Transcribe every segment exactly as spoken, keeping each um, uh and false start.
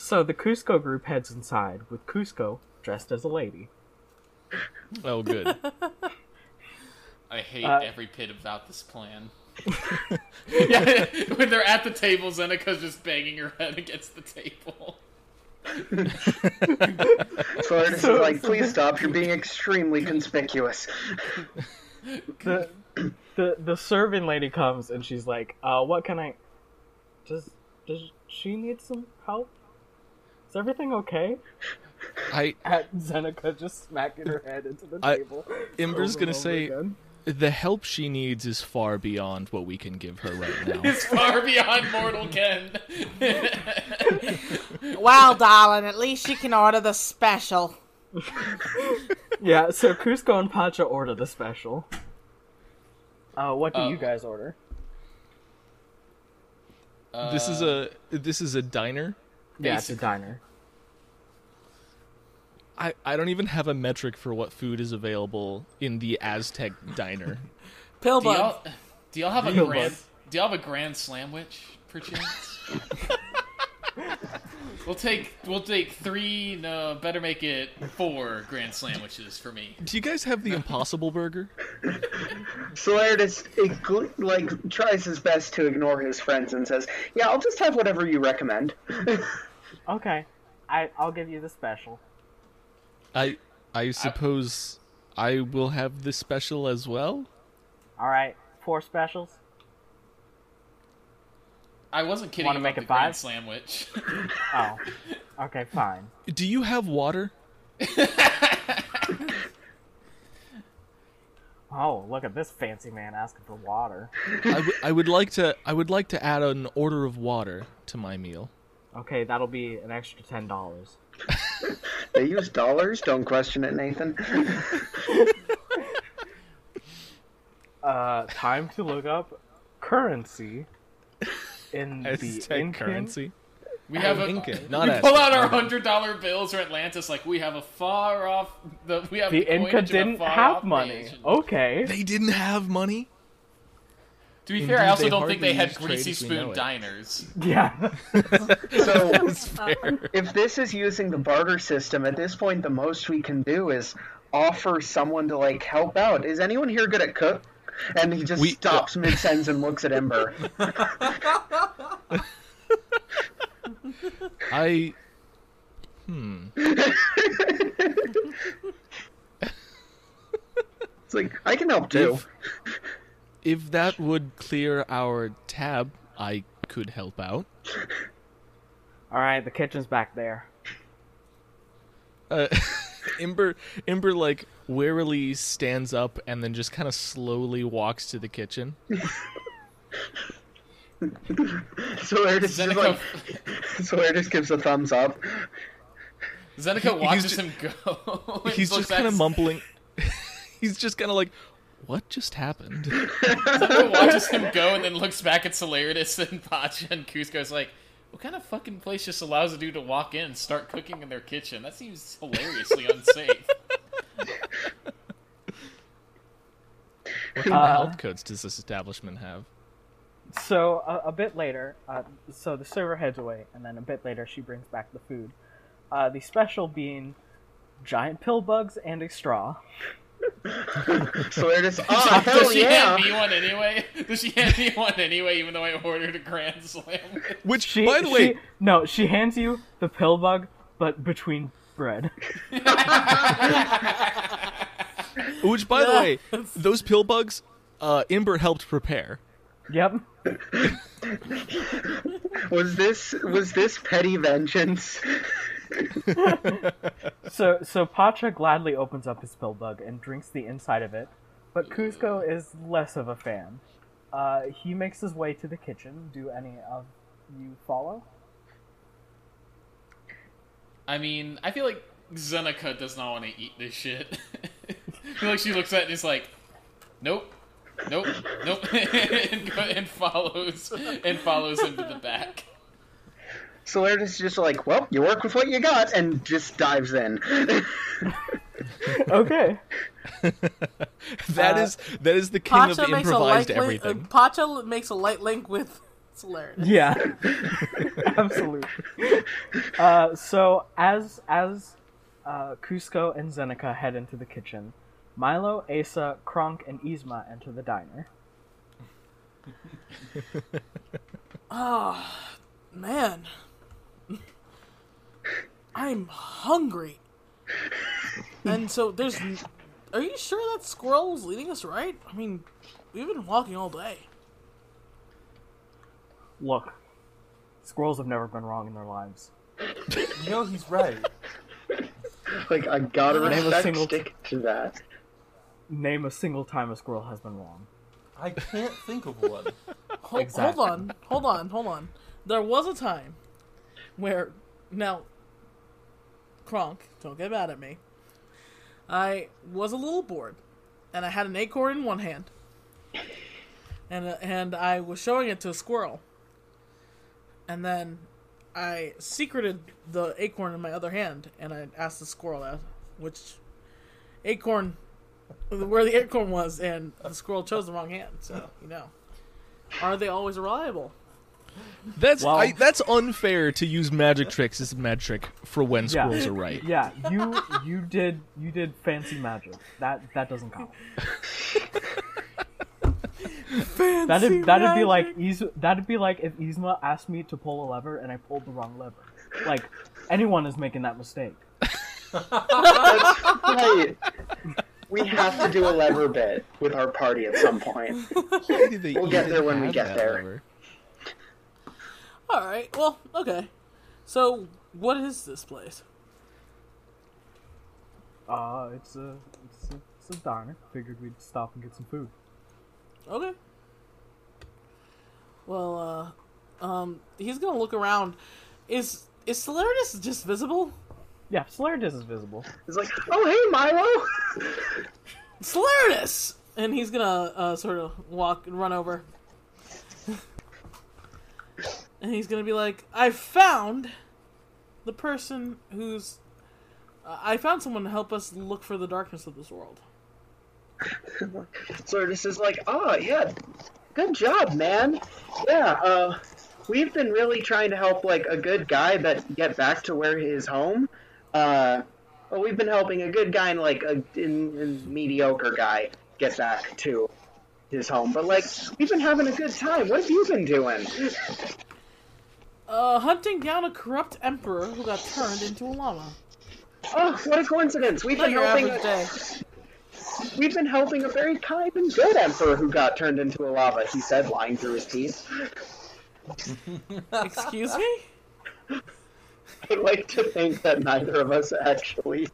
So the Kuzco group heads inside, with Kuzco dressed as a lady. Oh, good. I hate uh, every bit about this plan. Yeah, when they're at the table, Zenica's just banging her head against the table. Solaritus is like, please stop, you're being extremely conspicuous. The, the the serving lady comes and she's like, uh, what can I... Does, does she need some help? Is everything okay? I At Zenica just smacking her head into the I, table. Ember's gonna say... Again. The help she needs is far beyond what we can give her right now. It's far beyond mortal ken. Well, darling, at least she can order the special. Yeah, so Kuzco and Pacha order the special. Uh, what do uh, you guys order? Uh, this is a this is a diner. Yeah, basically. It's a diner. I, I don't even have a metric for what food is available in the Aztec diner. Pillbug. Do y'all, do y'all have a Pillbug. grand? Do y'all have a grand slamwich, perchance? we'll take we'll take three. No, better make it four grand slamwiches for me. Do you guys have the Impossible Burger? Solaritus like tries his best to ignore his friends and says, "Yeah, I'll just have whatever you recommend." Okay, I I'll give you the special. I I suppose I, I will have this special as well? Alright, four specials. I wasn't kidding about the Grand Slamwich. Oh, okay, fine. Do you have water? Oh, look at this fancy man asking for water. I, w- I would like to I would like to add an order of water to my meal. Okay, that'll be an extra ten dollars. They use dollars? Don't question it, Nathan. uh, time to look up currency in Aztec the Incan currency. We have oh, a Incan, not we pull out our hundred dollar bills or Atlantis like we have a far off the we have the Inca didn't have money. Nation. Okay, they didn't have money. To be Indeed, fair, I also don't think they had greasy spoon diners. Yeah. So, if this is using the barter system, at this point the most we can do is offer someone to, like, help out. Is anyone here good at cook? And he just we, stops uh, mid-sentence and looks at Ember. I... Hmm... It's like, I can help too. If... If that would clear our tab, I could help out. Alright, the kitchen's back there. Uh, Ember, Ember, like, warily stands up and then just kind of slowly walks to the kitchen. Solaritus just, like, Solaritus gives a thumbs up. Zenica watches him go. He's just kind of mumbling. He's just kind of like... What just happened? Zenica watches him go and then looks back at Solaritus and Pacha and Kuzco's like, what kind of fucking place just allows a dude to walk in and start cooking in their kitchen? That seems hilariously unsafe. What kind of health codes does this establishment have? So, uh, a bit later, uh, so the server heads away, and then a bit later she brings back the food. Uh, the special being giant pill bugs and a straw. Solaritus, oh, hell does she yeah. hand me one anyway? Does she hand me one anyway, even though I ordered a Grand Slam? Which, she, by the she, way... No, she hands you the pill bug, but between bread. Which, by yeah. the way, those pill bugs, uh, Ember helped prepare. Yep. was this was this petty vengeance? so so Pacha gladly opens up his pill bug and drinks the inside of it, but Kuzco is less of a fan. Uh, he makes his way to the kitchen. Do any of you follow? I mean, I feel like Zenica does not want to eat this shit. I feel like she looks at it and is like, nope, nope, nope, and, and follows and follows him to the back. Solaritus is just like, well, you work with what you got, and just dives in. Okay. that uh, is that is the king Pacha of improvised everything. Link, uh, Pacha makes a light link with Solaritus. Yeah, absolutely. Uh, so as as uh, Kuzco and Zenica head into the kitchen, Milo, Asa, Kronk, and Yzma enter the diner. Oh, man. I'm hungry. And so there's... Are you sure that squirrel was leading us right? I mean, we've been walking all day. Look, squirrels have never been wrong in their lives. You know he's right. Like, I gotta name respect a single stick t- to that. Name a single time a squirrel has been wrong. I can't think of one. Ho- exactly. Hold on, hold on, hold on. There was a time where... Now, Kronk, don't get mad at me. I was a little bored, and I had an acorn in one hand, and and I was showing it to a squirrel, and then I secreted the acorn in my other hand, and I asked the squirrel which acorn, where the acorn was, and the squirrel chose the wrong hand. So you know, are they always reliable? That's well, I, that's unfair to use magic tricks as a magic trick for when yeah, squirrels are right. Yeah, you you did you did fancy magic. That that doesn't count. Fancy that'd, that'd magic. Be like Yz, that'd be like if Yzma asked me to pull a lever and I pulled the wrong lever. Like anyone is making that mistake. That's right. We have to do a lever bit with our party at some point. They, we'll get there when we get there. Lever. All right. Well, okay. So, what is this place? Uh, it's a it's a, it's a diner. Figured we'd stop and get some food. Okay. Well, uh, um, he's gonna look around. Is is Solaritus just visible? Yeah, Solaritus is visible. He's like, oh hey, Milo, Solaritus, and he's gonna uh, sort of walk and run over. And he's gonna be like, I found the person who's... Uh, I found someone to help us look for the darkness of this world. So this is like, oh, yeah, good job, man. Yeah, uh, we've been really trying to help, like, a good guy that get back to where his home. Uh, well, we've been helping a good guy and, like, a in, in mediocre guy get back to his home. But, like, we've been having a good time. What have you been doing? Uh, hunting down a corrupt emperor who got turned into a llama. Oh, what a coincidence! We've been helping. A, we've been helping a very kind and good emperor who got turned into a lava. He said, lying through his teeth. Excuse me? I like to think that neither of us actually,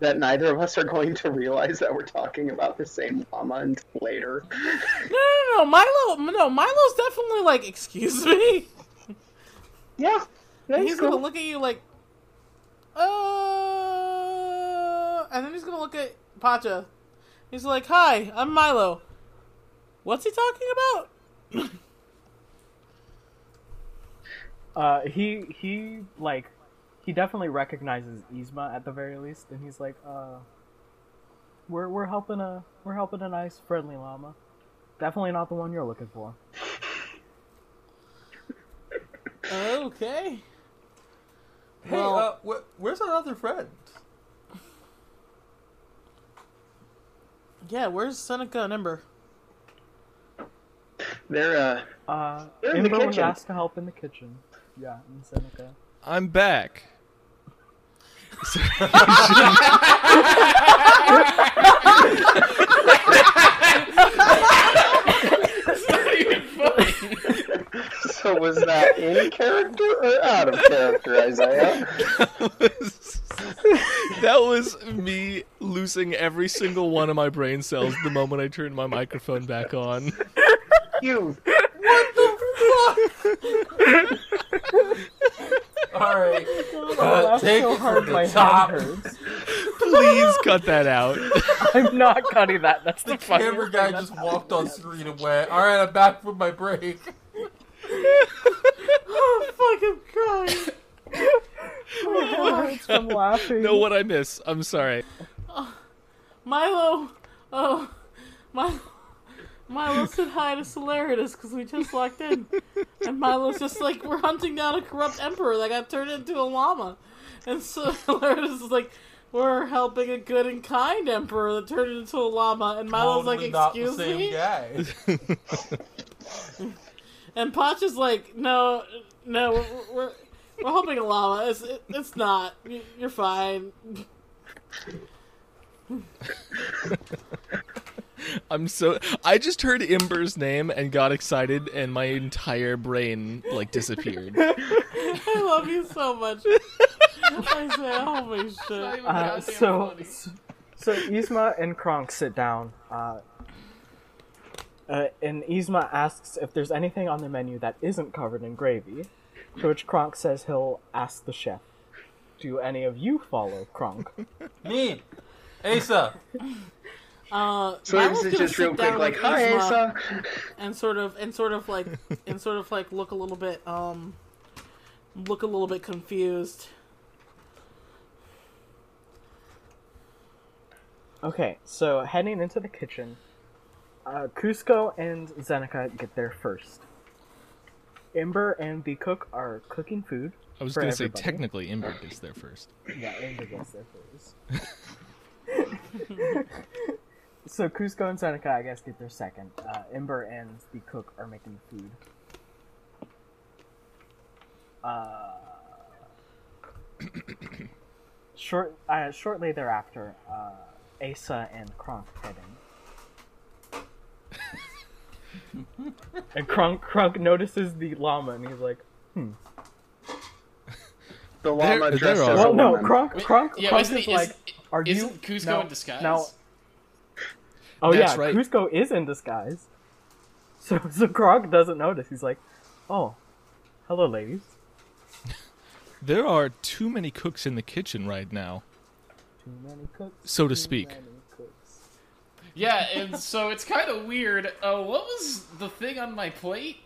that neither of us are going to realize that we're talking about the same llama until later. No, no, no, Milo. No, Milo's definitely like, excuse me. Yeah, he's cool. Gonna look at you like, uh, and then he's gonna look at Pacha. He's like, "Hi, I'm Milo. What's he talking about?" uh, he he like he definitely recognizes Yzma at the very least, and he's like, "Uh, we're we're helping a we're helping a nice friendly llama. Definitely not the one you're looking for." Okay. Hey, well, uh, wh- where's our other friend? Yeah, where's Zenica and Ember? They're, uh... uh they're Ember in the kitchen. Was asked to help in the kitchen. Yeah, and Zenica. I'm back. So was that in character or out of character, Isaiah? That was, that was me losing every single one of my brain cells the moment I turned my microphone back on. You. What the fuck? Alright. Oh, uh, that's take so hard my top. Head hurts. Please cut that out. I'm not cutting that. That's the, the camera guy thing. Just that's walked on screen away. Alright, I'm back from my break. Oh, fuck, I'm crying. My head hurts from laughing. Know what I miss. I'm sorry. Uh, Milo. Oh. Milo. Milo said hi to Solaritus because we just locked in. And Milo's just like, we're hunting down a corrupt emperor that got turned into a llama. And Solaritus is like, we're helping a good and kind emperor that turned into a llama. And Milo's totally like, excuse me? And Pacha's like, no, no, we're, we're, we're helping a llama. It's, it, it's not. You're fine. I'm so I just heard Ember's name and got excited and my entire brain like disappeared. I love you so much. I say, holy shit. Uh, so so Yzma and Kronk sit down uh, uh, and Yzma asks if there's anything on the menu that isn't covered in gravy, to which Kronk says he'll ask the chef. Do any of you follow Kronk? Me, Asa. Uh, so is it just real quick, like hi, Asa, and sort of, and sort of like, and sort of like, look a little bit, um, look a little bit confused. Okay, so heading into the kitchen, uh, Kuzco and Zenica get there first. Ember and the cook are cooking food. I was going to say, technically, Ember gets there first. Yeah, Ember gets there first. So Kuzco and Zenica, I guess, get there second. Uh, Ember and the cook are making the food. Uh, short, uh, shortly thereafter, uh, Asa and Kronk head in. And Kronk, Kronk notices the llama, and he's like, hmm. The llama they're, dressed they're as well, a woman. No, Kronk, Kronk, yeah, Kronk is it, like, is, are you... Isn't Kuzco no, in disguise? No. Oh that's yeah, right. Kuzco is in disguise. So, so Kronk doesn't notice. He's like, oh, hello, ladies. There are too many cooks in the kitchen right now. Too many cooks. So to speak. Yeah, and so it's kind of weird. Uh, what was the thing on my plate?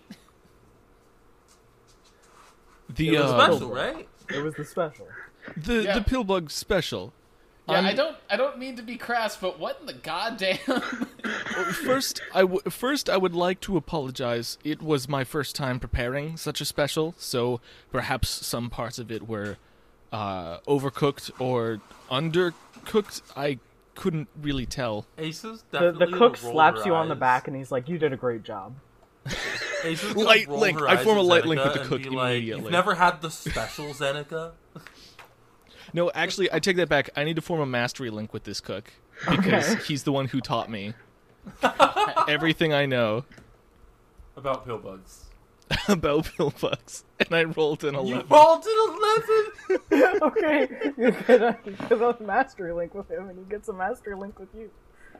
The, it was uh, special, right? It was the special. The yeah. the Pillbug special. Yeah, um, I don't I don't mean to be crass, but what in the goddamn? first, I w first I would like to apologize. It was my first time preparing such a special, so perhaps some parts of it were uh, overcooked or undercooked. I couldn't really tell. Aces definitely the, the cook slaps you on the back, and he's like, "You did a great job." Light link. I form a light Zenica link with the cook immediately. Like, you've never had the special, Zenica? No, actually, I take that back. I need to form a mastery link with this cook. Because okay. He's the one who taught me everything I know. About pillbugs. About pillbugs. And I rolled an eleven. You rolled an eleven? Okay. You get a, you get a mastery link with him, and he gets a mastery link with you.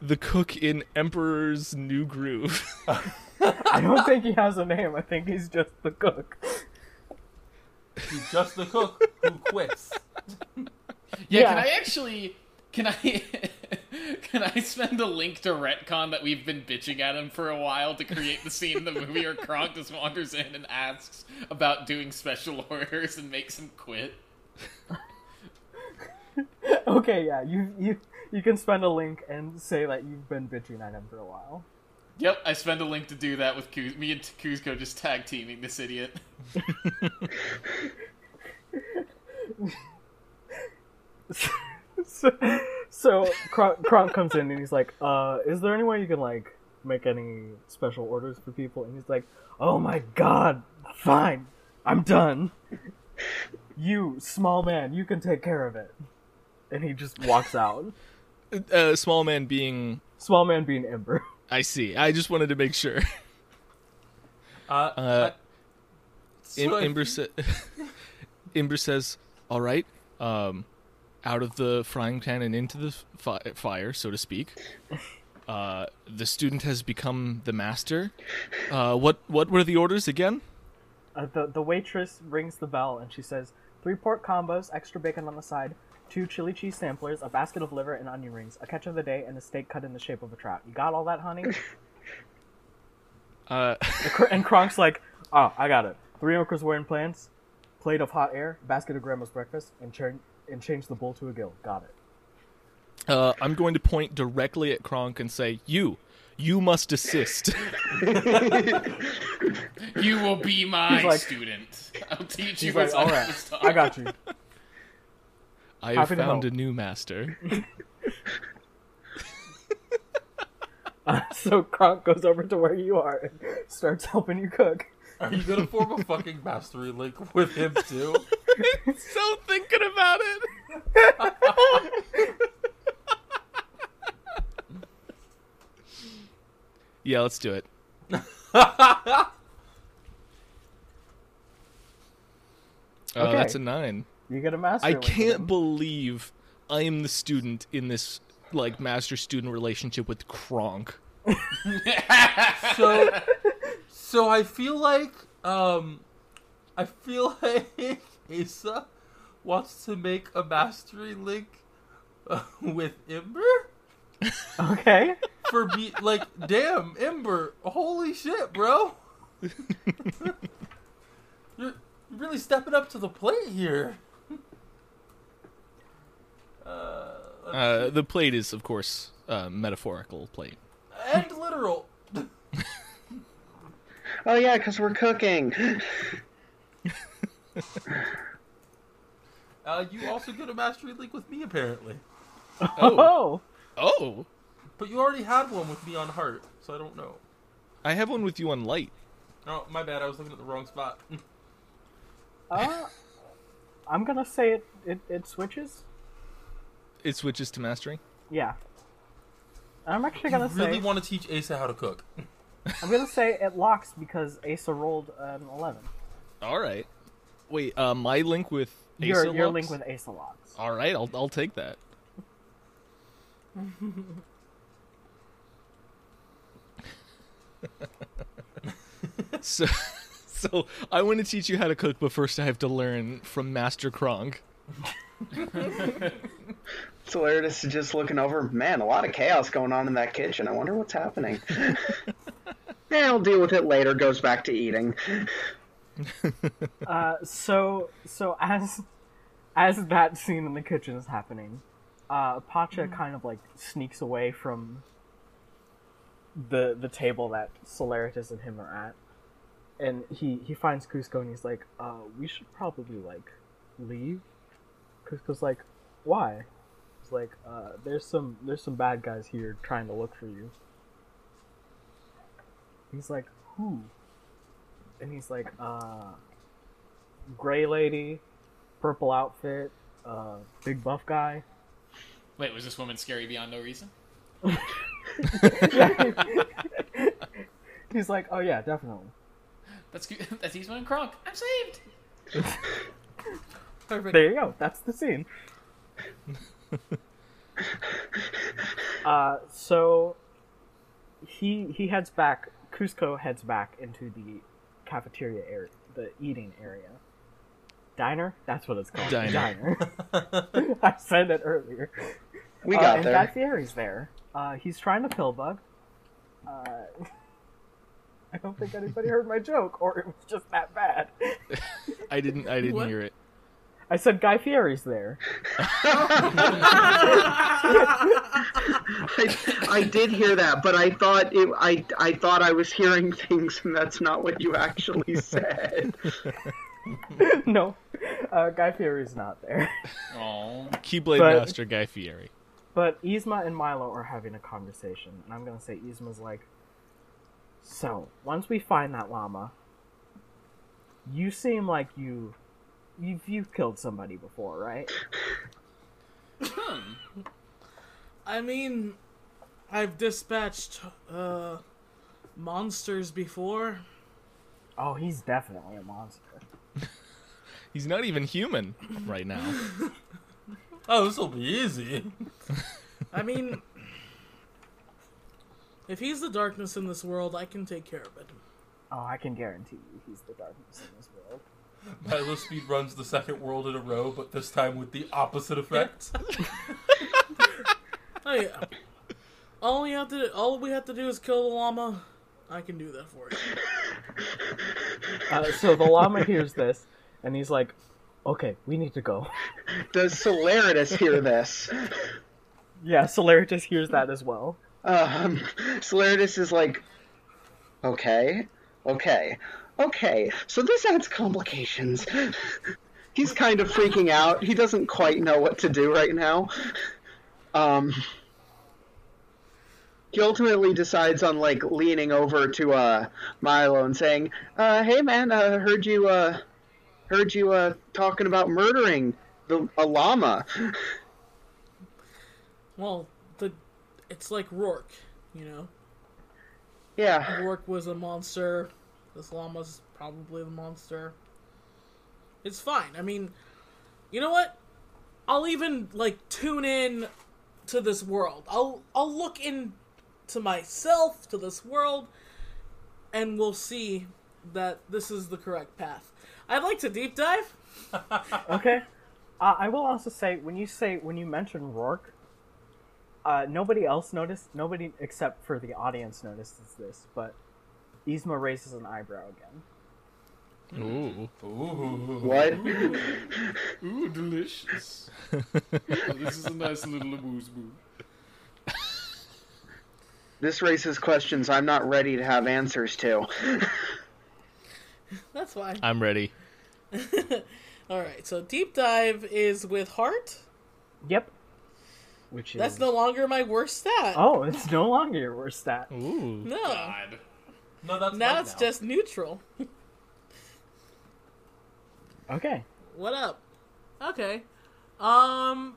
The cook in Emperor's New Groove. I don't think he has a name. I think he's just the cook. He's just the cook who quits. Yeah, yeah. Can I actually... Can I... Can I spend a link to retcon that we've been bitching at him for a while to create the scene in the movie where Kronk just wanders in and asks about doing special orders and makes him quit? Okay, yeah. You... you... You can spend a link and say that you've been bitching at him for a while. Yep, I spend a link to do that with Kuz me and Kuzco just tag teaming this idiot. so, so, so Kronk, Kronk comes in and he's like, "Uh, is there any way you can like make any special orders for people?" And he's like, "Oh my god, fine, I'm done. You small man, you can take care of it." And he just walks out. Uh, small man being... Small man being Ember. I see. I just wanted to make sure. Uh, uh, I, em Ember, sa Ember says, all right, um, out of the frying pan and into the fi fire, so to speak. Uh, the student has become the master. Uh, what, what were the orders again? Uh, the, the waitress rings the bell and she says, three pork combos, extra bacon on the side, two chili cheese samplers, a basket of liver and onion rings, a catch of the day, and a steak cut in the shape of a trout. You got all that, honey? Uh, and Kronk's like, oh, I got it. Three okras wearing plants, plate of hot air, basket of grandma's breakfast, and, ch and change the bowl to a gill. Got it. Uh, I'm going to point directly at Kronk and say, you, You must assist. You will be my like, student. I'll teach you what's like, all right. I got you. I have Happy found a new master. Uh, so Kronk goes over to where you are and starts helping you cook. Are you gonna form a fucking mastery link with him too? I'm so thinking about it. Yeah, let's do it. uh, okay. That's a nine. You get a master. I can't believe I am the student in this like master-student relationship with Kronk. so, so I feel like, um, I feel like Asa wants to make a mastery link uh, with Ember. Okay. For be like, damn, Ember, holy shit, bro. You're really stepping up to the plate here. Uh, uh, the plate is, of course, a metaphorical plate. And literal. Oh, yeah, because we're cooking. uh, you also get a mastery link with me, apparently. Oh. Oh. But you already had one with me on heart, so I don't know. I have one with you on light. Oh, my bad. I was looking at the wrong spot. uh, I'm going to say it, it, it switches. It switches to mastery? Yeah. I'm actually going to say... You really want to teach Asa how to cook. I'm going to say it locks because Asa rolled an eleven. All right. Wait, uh, my link with Asa your, locks? Your link with Asa locks. All right, I'll, I'll take that. so, so, I want to teach you how to cook, but first I have to learn from Master Kronk. Solaritus is just looking over. Man, a lot of chaos going on in that kitchen. I wonder what's happening. Yeah, I'll deal with it later. Goes back to eating. uh, so, so as as that scene in the kitchen is happening, uh, Pacha mm-hmm. kind of like sneaks away from the the table that Solaritus and him are at, and he he finds Kuzco and he's like, uh, "We should probably like leave." Kuzco's like, "Why?" It's like, uh, there's some there's some bad guys here trying to look for you. He's like, who? And he's like, uh, gray lady, purple outfit, uh, big buff guy. Wait, was this woman scary beyond no reason? He's like, oh yeah, definitely. That's good. That's Yzma and Kronk. I'm saved! Perfect. There you go. That's the scene. uh, so he he heads back. Kuzco heads back into the cafeteria area, the eating area. Diner? That's what it's called. Diner. Diner. I said it earlier. We got uh, there. And Bathieri's there. Uh, he's trying to pill bug. Uh, I don't think anybody heard my joke, or it was just that bad. I didn't. I didn't what? hear it. I said Guy Fieri's there. I, I did hear that, but I thought it, I I thought I was hearing things, and that's not what you actually said. No, uh, Guy Fieri's not there. Oh, Keyblade but, Master Guy Fieri. But Yzma and Milo are having a conversation, and I'm gonna say Yzma's like, so once we find that llama, you seem like you. You've, you've killed somebody before, right? Hmm. I mean, I've dispatched uh, monsters before. Oh, he's definitely a monster. He's not even human right now. Oh, this will be easy. I mean, if he's the darkness in this world, I can take care of it. Oh, I can guarantee you he's the darkness in this world. Milo speed runs the second world in a row, but this time with the opposite effect. Oh, yeah. All we have to do, all we have to do is kill the llama. I can do that for you. Uh, so the llama hears this, and he's like, "Okay, we need to go." Does Solaritus hear this? Yeah, Solaritus hears that as well. Um, Solaritus is like, okay, okay, okay. So this adds complications. He's kind of freaking out. He doesn't quite know what to do right now. Um, he ultimately decides on, like, leaning over to uh, Milo and saying, uh, hey, man, I uh, heard you, uh, heard you uh, talking about murdering the, a llama. Well, the it's like Rourke, you know? Yeah. Rourke was a monster. This llama's probably the monster. It's fine. I mean, you know what? I'll even, like, tune in to this world. I'll I'll look in to myself, to this world, and we'll see that this is the correct path. I'd like to deep dive. Okay. Uh, I will also say, when you say, when you mention Rourke, Uh, nobody else noticed, nobody except for the audience notices this, but Yzma raises an eyebrow again. Ooh. Ooh. What? Ooh, Ooh delicious. Oh, this is a nice little amuse-boo. This raises questions I'm not ready to have answers to. That's fine. I'm ready. Alright, so Deep Dive is with Heart? Yep. Which is... That's no longer my worst stat. Oh, it's no longer your worst stat. Ooh. No. God. No, that's now it's now. Just neutral. Okay. What up? Okay. Um.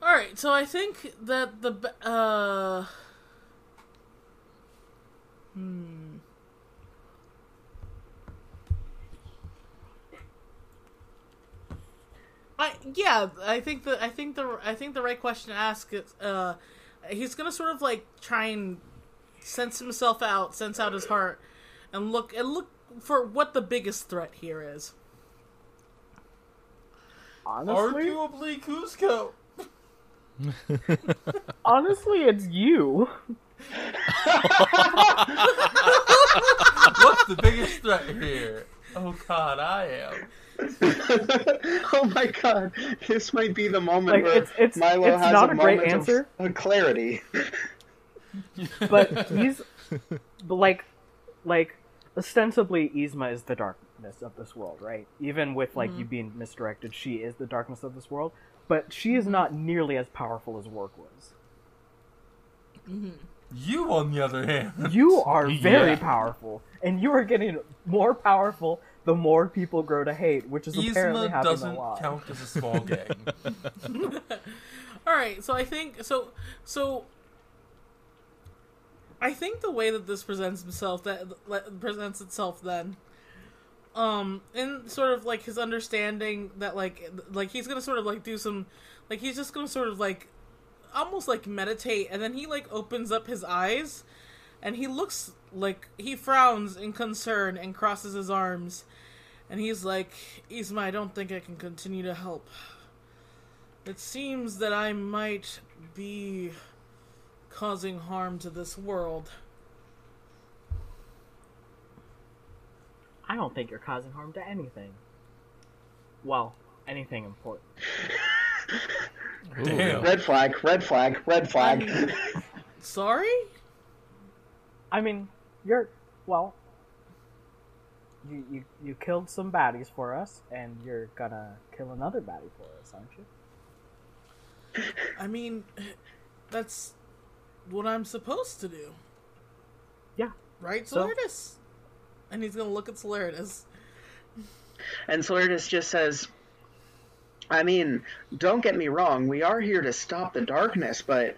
All right. So I think that the uh. Hmm. I, yeah, I think the I think the I think the right question to ask is, uh, he's gonna sort of like try and sense himself out, sense out his heart, and look and look for what the biggest threat here is. Honestly, arguably Kuzco. Honestly, it's you. What's the biggest threat here? Oh God, I am. Oh my God! This might be the moment like, where it's, it's, Milo it's has not a, a great moment answer. Of clarity. But he's like, like ostensibly, Yzma is the darkness of this world, right? Even with like mm-hmm. you being misdirected, she is the darkness of this world. But she is not nearly as powerful as Rourke was. Mm-hmm. You, on the other hand, you are very yeah. powerful, and you are getting more powerful. The more people grow to hate, which is Yzma apparently happening doesn't a lot. Count as a small gang. All right, so I think so. So I think the way that this presents himself that presents itself then, um, in sort of like his understanding that like like he's gonna sort of like do some like he's just gonna sort of like almost like meditate, and then he like opens up his eyes, and he looks like he frowns in concern and crosses his arms. And he's like, Yzma, I don't think I can continue to help. It seems that I might be causing harm to this world. I don't think you're causing harm to anything. Well, anything important. Damn. Red flag, red flag, red flag. I'm... Sorry? I mean, you're, well, you, you you killed some baddies for us, and you're gonna kill another baddie for us, aren't you? I mean, that's what I'm supposed to do. Yeah. Right, Solaritus? So, and he's gonna look at Solaritus. And Solaritus just says, I mean, don't get me wrong, we are here to stop the darkness, but...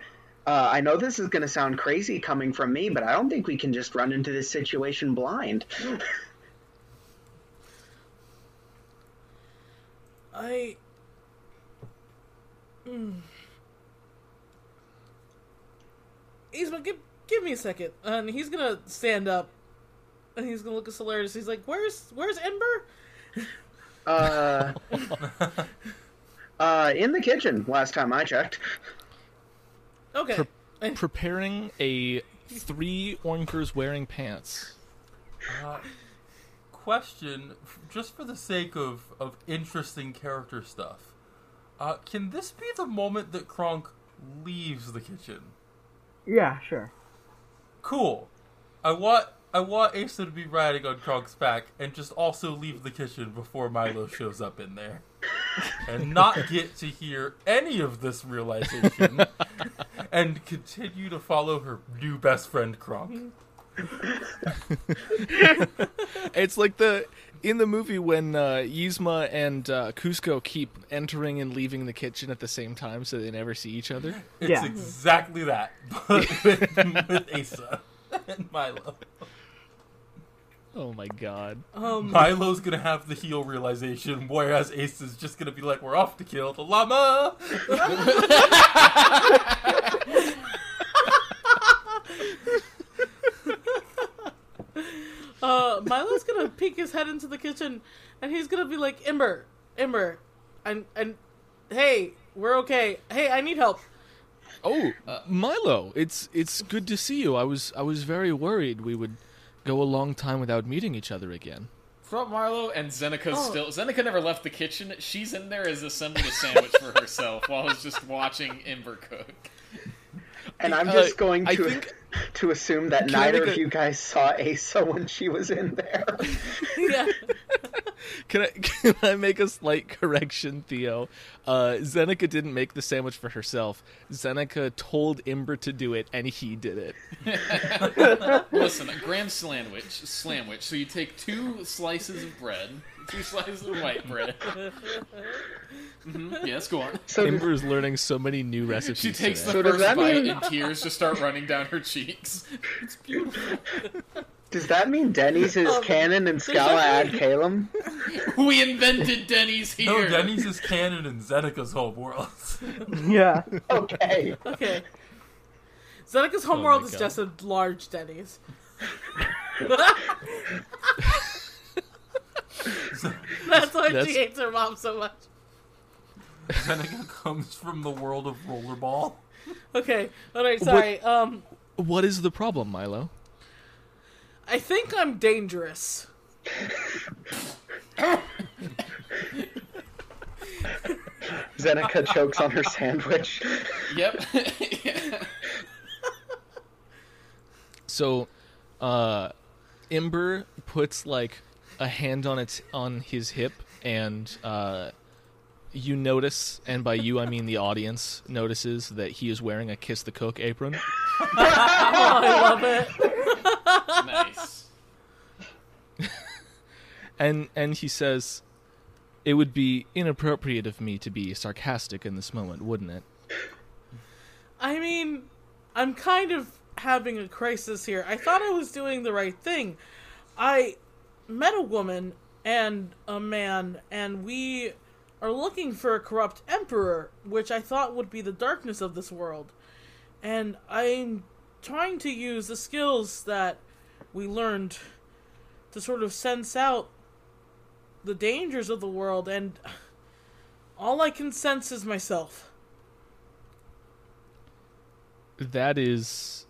Uh, I know this is going to sound crazy coming from me, but I don't think we can just run into this situation blind. I... Mm. Yzma, give, give me a second. And he's going to stand up, and he's going to look at Solaritus. He's like, where's, where's Ember? uh, uh, in the kitchen, last time I checked. Okay. Pre- preparing a three oinkers wearing pants. Uh, question, just for the sake of, of interesting character stuff, uh, can this be the moment that Kronk leaves the kitchen? Yeah, sure. Cool. I want I want Asa to be riding on Kronk's back and just also leave the kitchen before Milo shows up in there. And not get to hear any of this realization and continue to follow her new best friend Kronk. It's like the in the movie when uh, Yzma and uh, Kuzco keep entering and leaving the kitchen at the same time so they never see each other. It's yeah. exactly that, but with, with Asa and Milo. Oh my god. Um, Milo's gonna have the heel realization, whereas Ace is just gonna be like, we're off to kill the llama! uh, Milo's gonna peek his head into the kitchen, and he's gonna be like, Ember, Ember, and, and hey, we're okay. Hey, I need help. Oh, uh, Milo, it's it's good to see you. I was I was very worried we would... go a long time without meeting each other again. From Milo and Zenica's oh. still... Zenica never left the kitchen. She's in there as assembling a sandwich for herself while I was just watching Ember cook. And I'm uh, just going to think... to assume that Can neither of you guys saw Asa when she was in there. Yeah. Can I can I make a slight correction, Theo? Uh, Zenica didn't make the sandwich for herself. Zenica told Ember to do it, and he did it. Listen, a grand sandwich, sandwich. So you take two slices of bread, two slices of white bread. Mm-hmm. Yes, go on. So Ember's does, learning so many new recipes. She takes today. the so first bite, mean... and tears just start running down her cheeks. It's beautiful. Does that mean Denny's is um, canon and Scala ad Calum? We invented Denny's here. No, Denny's is canon in Zenica's whole world. Yeah. Okay. Okay. Zenica's home oh world is God. just a large Denny's. That's why That's... she hates her mom so much. Zenica comes from the world of Rollerball. Okay. All right. Sorry. What, um. What is the problem, Milo? I think I'm dangerous. Zenica chokes on her sandwich. Yep. Yeah. So, uh, Ember puts like a hand on its on his hip, and uh, you notice, and by you I mean the audience notices that he is wearing a Kiss the Cook apron. Oh, I love it. Nice. and and he says, it would be inappropriate of me to be sarcastic in this moment, wouldn't it? I mean, I'm kind of having a crisis here. I thought I was doing the right thing. I met a woman and a man, and we are looking for a corrupt emperor, which I thought would be the darkness of this world. And I'm trying to use the skills that we learned to sort of sense out the dangers of the world, and all I can sense is myself. That is...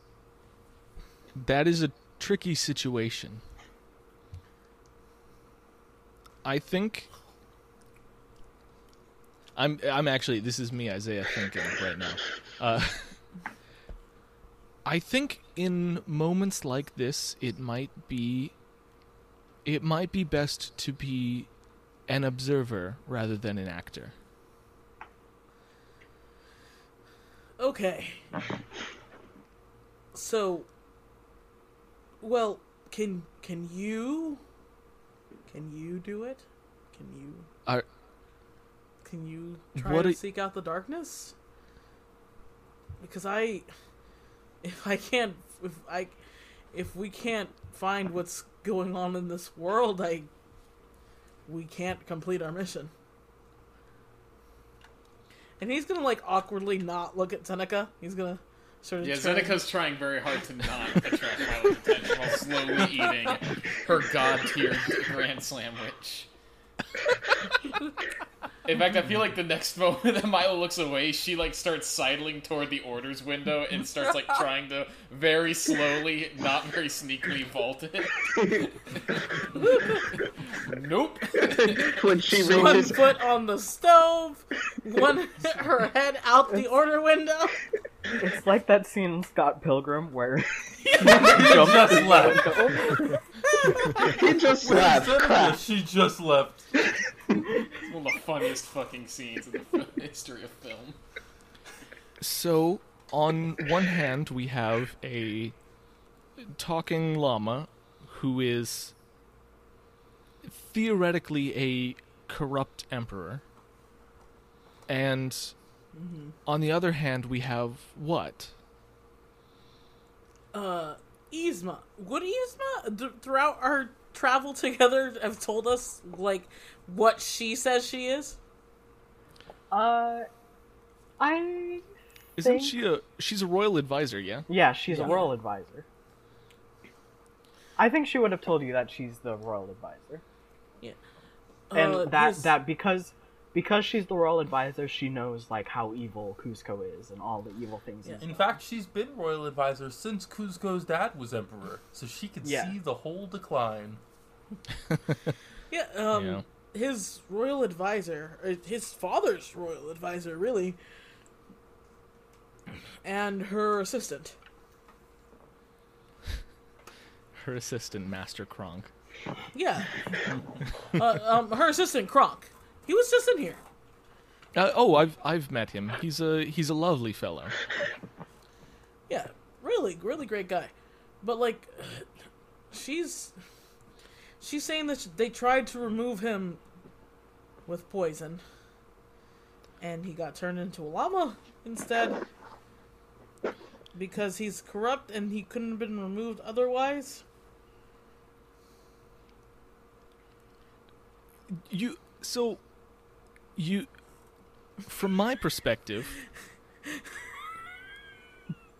That is a tricky situation. I think... I'm, I'm actually... This is me, Isaiah, thinking right now. Uh... I think in moments like this, it might be, it might be best to be an observer rather than an actor. Okay. So, well, can can you, can you do it? Can you? Are, can you try what and are, seek out the darkness? Because I. If I can't, if I, if we can't find what's going on in this world, I, we can't complete our mission. And he's gonna like awkwardly not look at Zenica. He's gonna sort of. Yeah, turn... Zenica's trying very hard to not attract Milo's attention while slowly eating her god-tiered grand sandwich. In fact, I feel like the next moment that Milo looks away, she, like, starts sidling toward the orders window and starts, like, trying to very slowly, not very sneakily vault it. Nope. When she raises... One foot on the stove, one her head out the order window. It's like that scene in Scott Pilgrim where... just left. He just left. Zenica, she just left. It's one of the funniest fucking scenes in the history of film. So, on one hand, we have a talking llama who is theoretically a corrupt emperor. And mm-hmm. on the other hand, we have what? Uh, Yzma. Would Yzma, th- throughout our travel together, have told us, like, what she says she is? Uh, I Isn't think... she a... She's a royal advisor, yeah? Yeah, she's yeah. a royal advisor. I think she would have told you that she's the royal advisor. Yeah. And uh, that, this... that because... Because she's the royal advisor, she knows, like, how evil Kuzco is and all the evil things. Yeah. In fact, she's been royal advisor since Kuzco's dad was emperor, so she could yeah. see the whole decline. yeah, um, yeah, his royal advisor, his father's royal advisor, really, and her assistant. Her assistant, Master Kronk. Yeah. uh, um, her assistant, Kronk. He was just in here. Uh, oh, I've I've met him. He's a he's a lovely fellow. Yeah, really, really great guy. But like, she's she's saying that they tried to remove him with poison, and he got turned into a llama instead because he's corrupt and he couldn't have been removed otherwise. You so. You, from my perspective,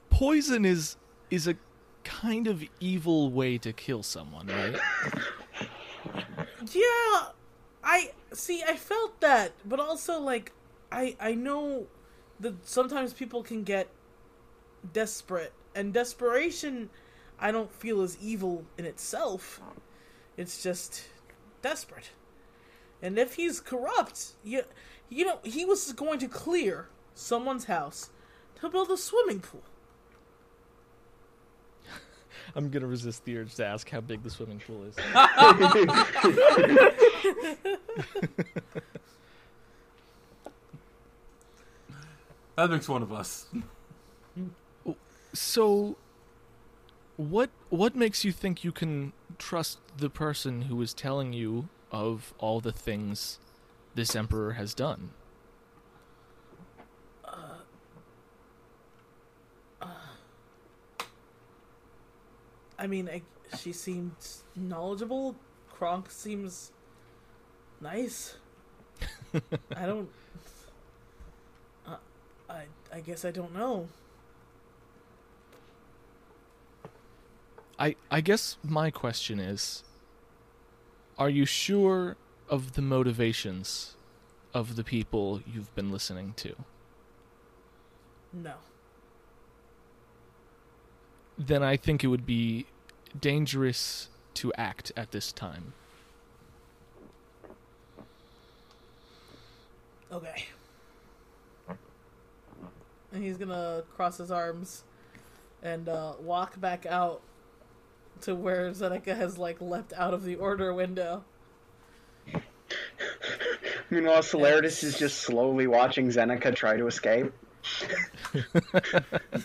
poison is is a kind of evil way to kill someone, right? Yeah, I see. I felt that, but also like, I I know that sometimes people can get desperate, and desperation, I don't feel is evil in itself. It's just desperate. And if he's corrupt, you, you know, he was going to clear someone's house to build a swimming pool. I'm going to resist the urge to ask how big the swimming pool is. That makes one of us. So, what what makes you think you can trust the person who is telling you of all the things this emperor has done? Uh, uh, I mean, I, she seemed knowledgeable. Kronk seems nice. I don't... Uh, I, I guess I don't know. I, I guess my question is... Are you sure of the motivations of the people you've been listening to? No. Then I think it would be dangerous to act at this time. Okay. And he's gonna cross his arms and uh, walk back out to where Zenica has, like, leapt out of the order window. Meanwhile, Solaritus is just slowly watching Zenica try to escape.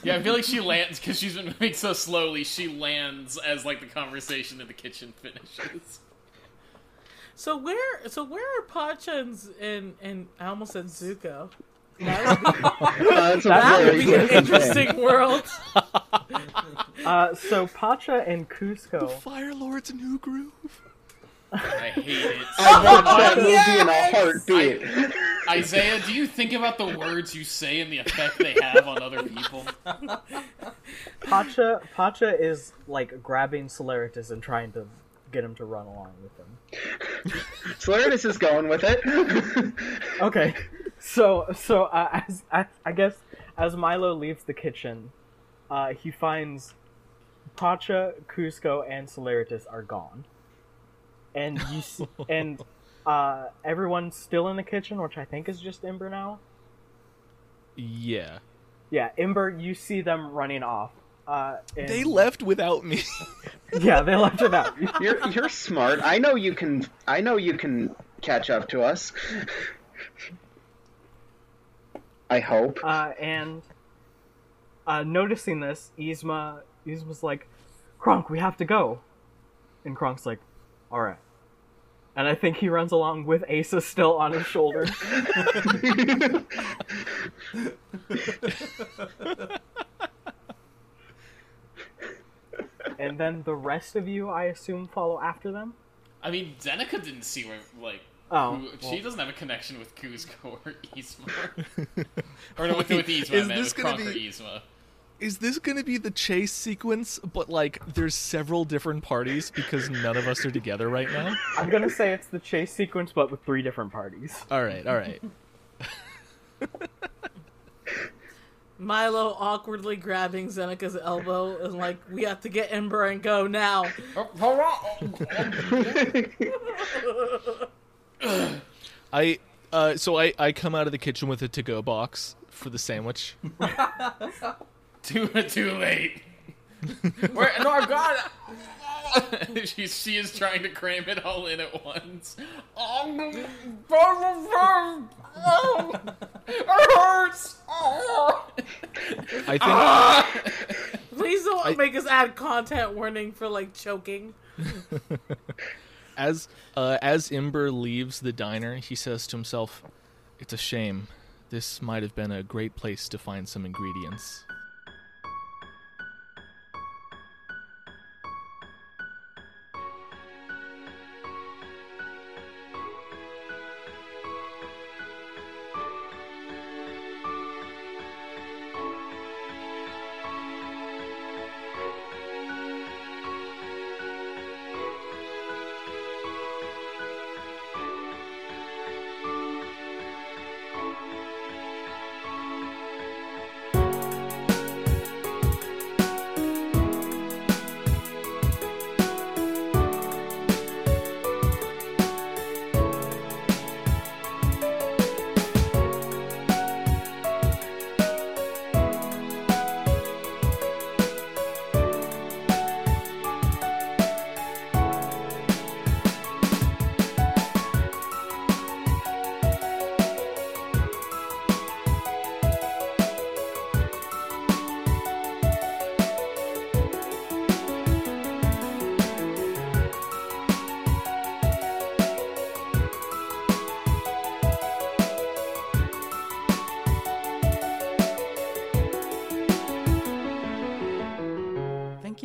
Yeah, I feel like she lands, because she's been moving so slowly, she lands as, like, the conversation in the kitchen finishes. So where so where are Pacha and, and, and I almost said Zuko? That would be, uh, that would be an interesting thing. World. Uh, so Pacha and Kuzco. The Fire Lord's New Groove. I hate it. I watched oh, that movie yes! in a heartbeat. I, Isaiah, do you think about the words you say and the effect they have on other people? Pacha, Pacha is like grabbing Celeritas and trying to get him to run along with them. Solaritus is going with it. Okay, so so uh, as, I, I guess as Milo leaves the kitchen, uh, he finds Pacha, Kuzco, and Solaritus are gone, and you see, and uh, everyone's still in the kitchen, which I think is just Ember now. Yeah. Yeah, Ember, you see them running off. Uh, and... They left without me. Yeah, they left without me. You're you're smart. I know you can. I know you can catch up to us. I hope. Uh, and uh, noticing this, Yzma Yzma's like, "Kronk, we have to go." And Kronk's like, "All right." And I think he runs along with Asa still on his shoulder. And then the rest of you, I assume, follow after them? I mean, Zenica didn't see where, like... Oh. Who, well. She doesn't have a connection with Kuzco or Yzma. Or no, with, with Yzma, is man, this with Kronk be... or Yzma. Is this going to be the chase sequence, but, like, there's several different parties because none of us are together right now? I'm going to say it's the chase sequence, but with three different parties. All right, all right. Milo awkwardly grabbing Zenica's elbow and, like, we have to get Ember and go now. I, uh, so I, I come out of the kitchen with a to-go box for the sandwich. Too too late. Where, no, I've got it. she, she is trying to cram it all in at once. Oh, oh, it hurts. Oh. I think. Ah. Please don't I, make us add content warning for like choking. As uh, as Ember leaves the diner, he says to himself, "It's a shame. This might have been a great place to find some ingredients."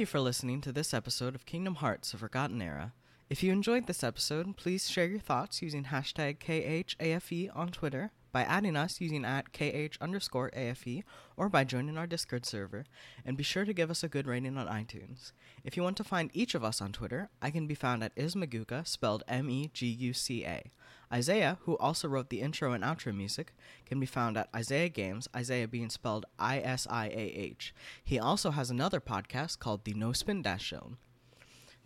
For listening to this episode of Kingdom Hearts of Forgotten Era. If you enjoyed this episode, please share your thoughts using hashtag K H A F E on Twitter, by adding us using at K H underscore A F E, or by joining our Discord server, and be sure to give us a good rating on iTunes. If you want to find each of us on Twitter, I can be found at Ismaguca, spelled M E G U C A. Isaiah, who also wrote the intro and outro music, can be found at Isaiah Games, Isaiah being spelled I S I A H. He also has another podcast called the No Spin Dash Zone.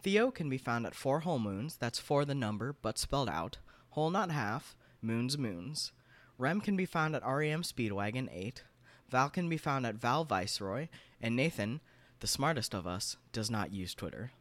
Theo can be found at Four Whole Moons, that's four the number, but spelled out, whole not half, moons moons. Rem can be found at R E M Speedwagon eight, Val can be found at Val Viceroy, and Nathan, the smartest of us, does not use Twitter.